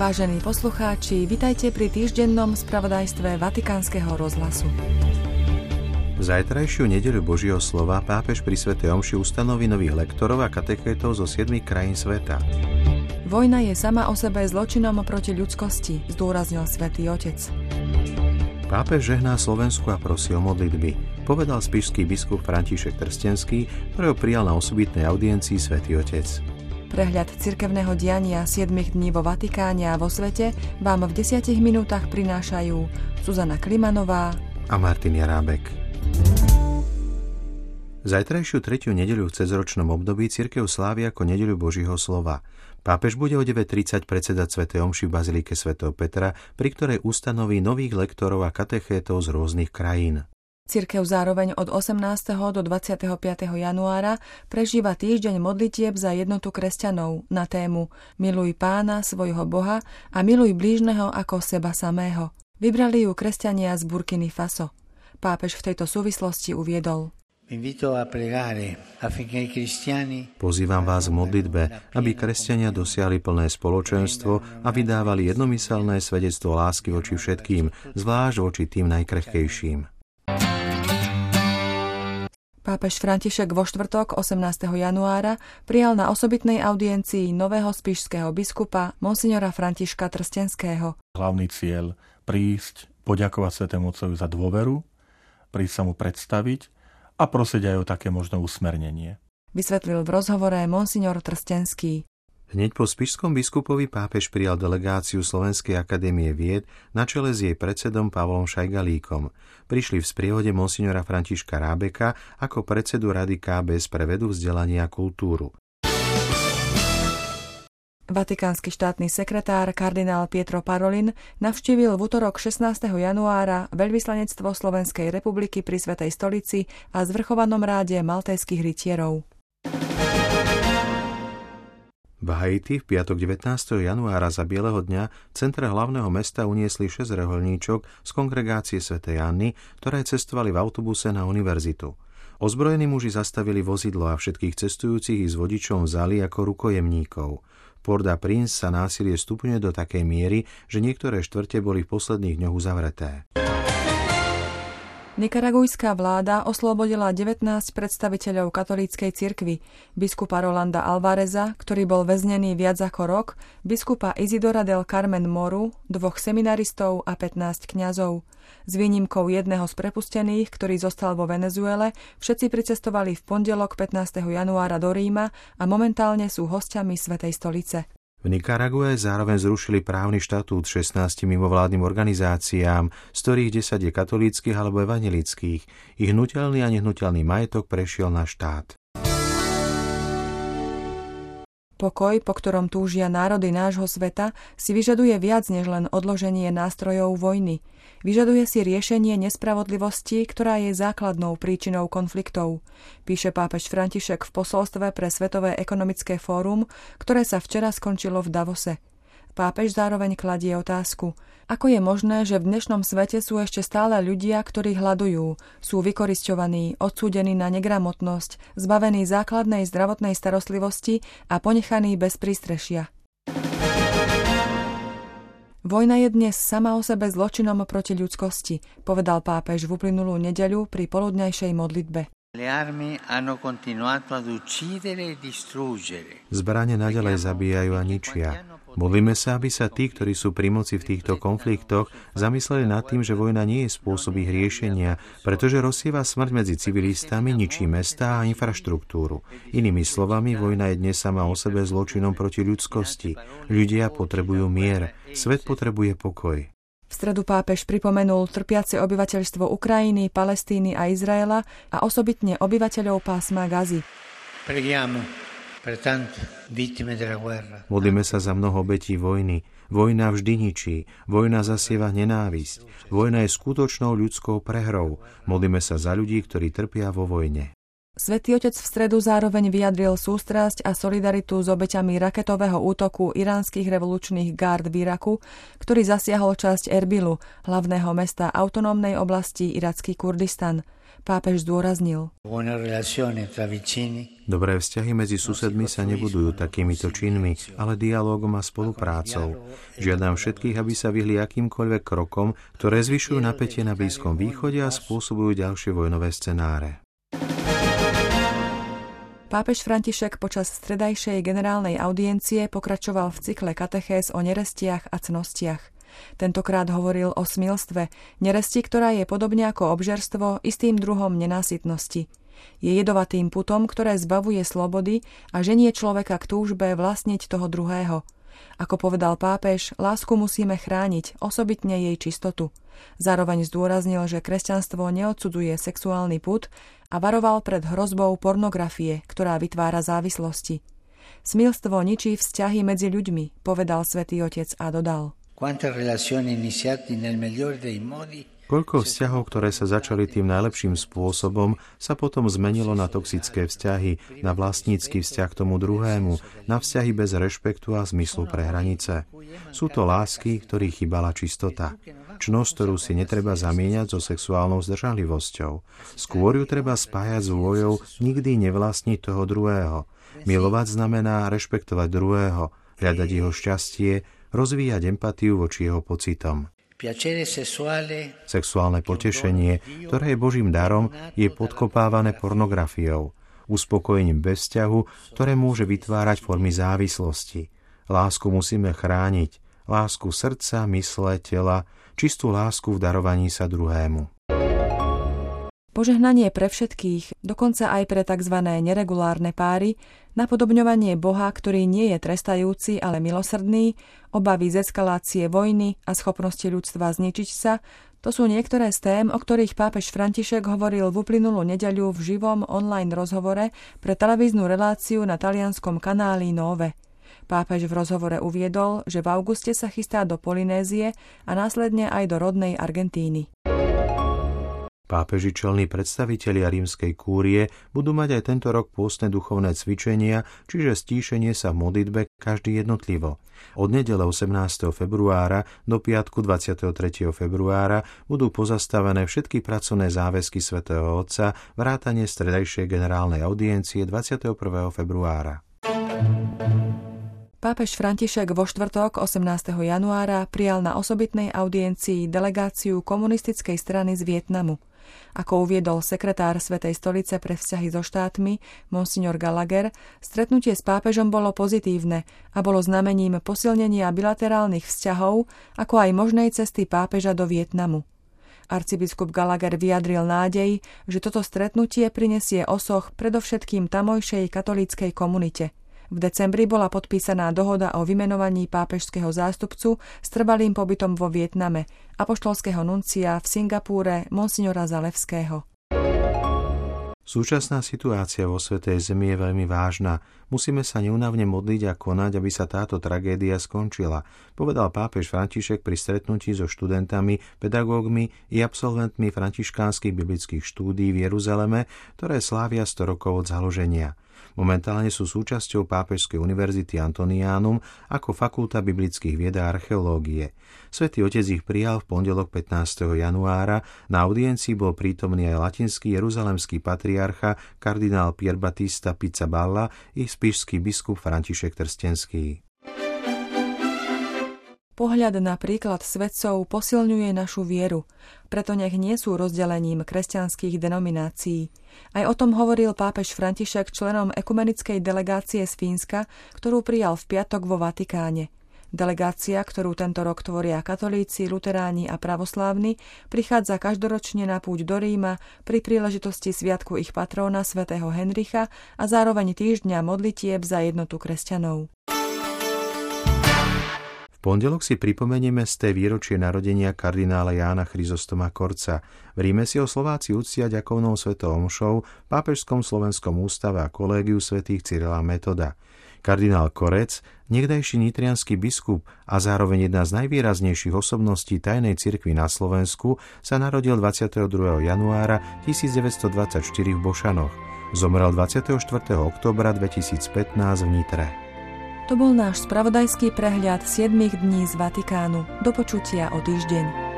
Vážení poslucháči, vitajte pri týždennom spravodajstve Vatikánskeho rozhlasu. V zajtrajšiu nedeľu Božieho slova pápež pri svätej omši ustanoví nových lektorov a katechétov zo 7 krajín sveta. Vojna je sama o sebe zločinom proti ľudskosti, zdôraznil Svätý Otec. Pápež žehná Slovensku a prosí o modlitby, povedal spišský biskup František Trstenský, ktorého prijal na osobitnej audiencii Svätý Otec. Prehľad cirkevného diania 7 dní vo Vatikáne a vo svete vám v 10 minútach prinášajú Zuzana Klimanová a Martin Jarábek. Zajtrajšiu tretiu nedeľu v cezročnom období cirkev slávi ako nedeľu Božieho slova. Pápež bude o 9:30 predsedať svätej omši v bazilike svätého Petra, pri ktorej ustanoví nových lektorov a katechétov z rôznych krajín. Cirkev zároveň od 18. do 25. januára prežíva týždeň modlitieb za jednotu kresťanov na tému Miluj Pána, svojho Boha a miluj blížneho ako seba samého. Vybrali ju kresťania z Burkiny Faso. Pápež v tejto súvislosti uviedol: Pozývam vás k modlitbe, aby kresťania dosiahli plné spoločenstvo a vydávali jednomyselné svedectvo lásky voči všetkým, zvlášť voči tým najkrehkejším. Pápež František vo štvrtok 18. januára prijal na osobitnej audiencii nového spišského biskupa monsignora Františka Trstenského. Hlavný cieľ prísť, poďakovať Svätému Otcovi za dôveru, prísť sa mu predstaviť a prosiť aj o také možné usmernenie. Vysvetlil v rozhovore monsignor Trstenský. Hneď po spišskom biskupovi pápež prijal delegáciu Slovenskej akadémie vied na čele s jej predsedom Pavlom Šajgalíkom. Prišli v sprievode monsignora Františka Rábeka ako predsedu Rady KBS pre vedu, vzdelanie a kultúru. Vatikánsky štátny sekretár kardinál Pietro Parolin navštívil v utorok 16. januára veľvyslanectvo Slovenskej republiky pri Svätej stolici a zvrchovanom ráde maltéskych rytierov. V Haiti v piatok 19. januára za bieleho dňa v centre hlavného mesta uniesli 6 reholníčok z kongregácie svätej Anny, ktoré cestovali v autobuse na univerzitu. Ozbrojení muži zastavili vozidlo a všetkých cestujúcich ich s vodičom vzali ako rukojemníkov. V Port-au-Prince sa násilie stupňuje do takej miery, že niektoré štvrte boli v posledných dňoch uzavreté. Nikaragujská vláda oslobodila 19 predstaviteľov katolíckej cirkvi, biskupa Rolanda Alvareza, ktorý bol väznený viac ako rok, biskupa Izidora del Carmen Moru, 2 seminaristov a 15 kňazov. S výnimkou jedného z prepustených, ktorý zostal vo Venezuele, všetci pricestovali v pondelok 15. januára do Ríma a momentálne sú hosťami Svätej stolice. V Nikarague zároveň zrušili právny štatút 16 mimovládnym organizáciám, z ktorých 10 je katolíckych alebo evanjelických. Ich hnuteľný a nehnuteľný majetok prešiel na štát. Pokoj, po ktorom túžia národy nášho sveta, si vyžaduje viac než len odloženie nástrojov vojny. Vyžaduje si riešenie nespravodlivosti, ktorá je základnou príčinou konfliktov, píše pápež František v posolstve pre Svetové ekonomické fórum, ktoré sa včera skončilo v Davose. Pápež zároveň kladie otázku, ako je možné, že v dnešnom svete sú ešte stále ľudia, ktorí hľadujú, sú vykorisťovaní, odsúdení na negramotnosť, zbavení základnej zdravotnej starostlivosti a ponechaní bez prístrešia. Vojna je dnes sama o sebe zločinom proti ľudskosti, povedal pápež v uplynulú nedeľu pri poludňajšej modlitbe. Zbrane naďalej zabíjajú a ničia. Modlíme sa, aby sa tí, ktorí sú pri moci v týchto konfliktoch, zamysleli nad tým, že vojna nie je spôsob ich riešenia, pretože rozsieva smrť medzi civilistami, ničí mestá a infraštruktúru. Inými slovami, vojna je dnes sama o sebe zločinom proti ľudskosti. Ľudia potrebujú mier, svet potrebuje pokoj. V stredu pápež pripomenul trpiace obyvateľstvo Ukrajiny, Palestíny a Izraela a osobitne obyvateľov pásma Gazy. Modlíme sa za mnoho obetí vojny. Vojna vždy ničí. Vojna zasieva nenávisť. Vojna je skutočnou ľudskou prehrou. Modlíme sa za ľudí, ktorí trpia vo vojne. Svätý Otec v stredu zároveň vyjadril sústrasť a solidaritu s obeťami raketového útoku iránskych revolučných gárd v Iraku, ktorý zasiahol časť Erbilu, hlavného mesta autonómnej oblasti iracký Kurdistan. Pápež zdôraznil: Dobré vzťahy medzi susedmi sa nebudujú takýmito činmi, ale dialógom a spoluprácou. Žiadam všetkých, aby sa vyhli akýmkoľvek krokom, ktoré zvyšujú napätie na Blízkom východe a spôsobujú ďalšie vojnové scenáre. Pápež František počas stredajšej generálnej audiencie pokračoval v cykle katechéz o nerestiach a cnostiach. Tentokrát hovoril o smilstve, neresti, ktorá je podobne ako obžerstvo istým druhom nenásytnosti. Je jedovatým putom, ktoré zbavuje slobody a ženie človeka k túžbe vlastniť toho druhého. Ako povedal pápež, lásku musíme chrániť, osobitne jej čistotu. Zároveň zdôraznil, že kresťanstvo neodsudzuje sexuálny pud a varoval pred hrozbou pornografie, ktorá vytvára závislosti. Smilstvo ničí vzťahy medzi ľuďmi, povedal Svätý Otec a dodal: Koľko vzťahov, ktoré sa začali tým najlepším spôsobom, sa potom zmenilo na toxické vzťahy, na vlastnícky vzťah k tomu druhému, na vzťahy bez rešpektu a zmyslu pre hranice. Sú to lásky, ktorých chýbala čistota. Čnosť, ktorú si netreba zamieňať so sexuálnou zdržanlivosťou. Skôr ju treba spájať s vôľou nikdy nevlastniť toho druhého. Milovať znamená rešpektovať druhého, hľadať jeho šťastie, rozvíjať empatiu voči jeho pocitom. Sexuálne potešenie, ktoré je Božím darom, je podkopávané pornografiou, uspokojením bez vzťahu, ktoré môže vytvárať formy závislosti. Lásku musíme chrániť, lásku srdca, mysle, tela, čistú lásku v darovaní sa druhému. Požehnanie pre všetkých, dokonca aj pre tzv. Neregulárne páry, napodobňovanie Boha, ktorý nie je trestajúci, ale milosrdný, obavy z eskalácie vojny a schopnosti ľudstva zničiť sa, to sú niektoré z tém, o ktorých pápež František hovoril v uplynulú nedeľu v živom online rozhovore pre televíznu reláciu na talianskom kanáli Nove. Pápež v rozhovore uviedol, že v auguste sa chystá do Polynézie a následne aj do rodnej Argentíny. Pápeži čelní predstavitelia rímskej kúrie budú mať aj tento rok pôstne duchovné cvičenia, čiže stíšenie sa v modlitbe každý jednotlivo. Od nedele 18. februára do piatku 23. februára budú pozastavené všetky pracovné záväzky svätého Otca vrátane stredajšej generálnej audiencie 21. februára. Pápež František vo štvrtok 18. januára prijal na osobitnej audiencii delegáciu komunistickej strany z Vietnamu. Ako uviedol sekretár Svätej stolice pre vzťahy so štátmi, monsignor Gallagher, stretnutie s pápežom bolo pozitívne a bolo znamením posilnenia bilaterálnych vzťahov, ako aj možnej cesty pápeža do Vietnamu. Arcibiskup Gallagher vyjadril nádej, že toto stretnutie prinesie osoch predovšetkým tamojšej katolíckej komunite. V decembri bola podpísaná dohoda o vymenovaní pápežského zástupcu s trvalým pobytom vo Vietname, apoštolského nuncia v Singapúre monsignora Zalevského. Súčasná situácia vo Svätej Zemi je veľmi vážna. Musíme sa neúnavne modliť a konať, aby sa táto tragédia skončila, povedal pápež František pri stretnutí so študentami, pedagógmi i absolventmi františkánskych biblických štúdií v Jeruzaleme, ktoré slávia 100 rokov od založenia. Momentálne sú súčasťou Pápežskej univerzity Antoniánum ako fakulta biblických vied a archeológie. Svätý Otec ich prijal v pondelok 15. januára. Na audiencii bol prítomný aj latinský jeruzalemský patriarcha kardinál Pierre Batista Pizaballa i spišský biskup František Trstenský. Pohľad na príklad svetcov posilňuje našu vieru, preto nech nie sú rozdelením kresťanských denominácií. Aj o tom hovoril pápež František členom ekumenickej delegácie z Fínska, ktorú prijal v piatok vo Vatikáne. Delegácia, ktorú tento rok tvoria katolíci, luteráni a pravoslávni, prichádza každoročne na púť do Ríma pri príležitosti sviatku ich patróna svätého Henricha a zároveň týždňa modlitieb za jednotu kresťanov. Pondelok si pripomenieme sté výročie narodenia kardinála Jána Chrysostoma Korca. V Ríme si ho Slováci uctia ďakovnou svetou omšou v Pápežskom slovenskom ústave a kolégiu svätých Cyrila Metoda. Kardinál Korec, niekdajší nitriansky biskup a zároveň jedna z najvýraznejších osobností tajnej cirkvi na Slovensku, sa narodil 22. januára 1924 v Bošanoch. Zomrel 24. októbra 2015 v Nitre. To bol náš spravodajský prehľad 7 dní z Vatikánu. Do počutia o týždeň.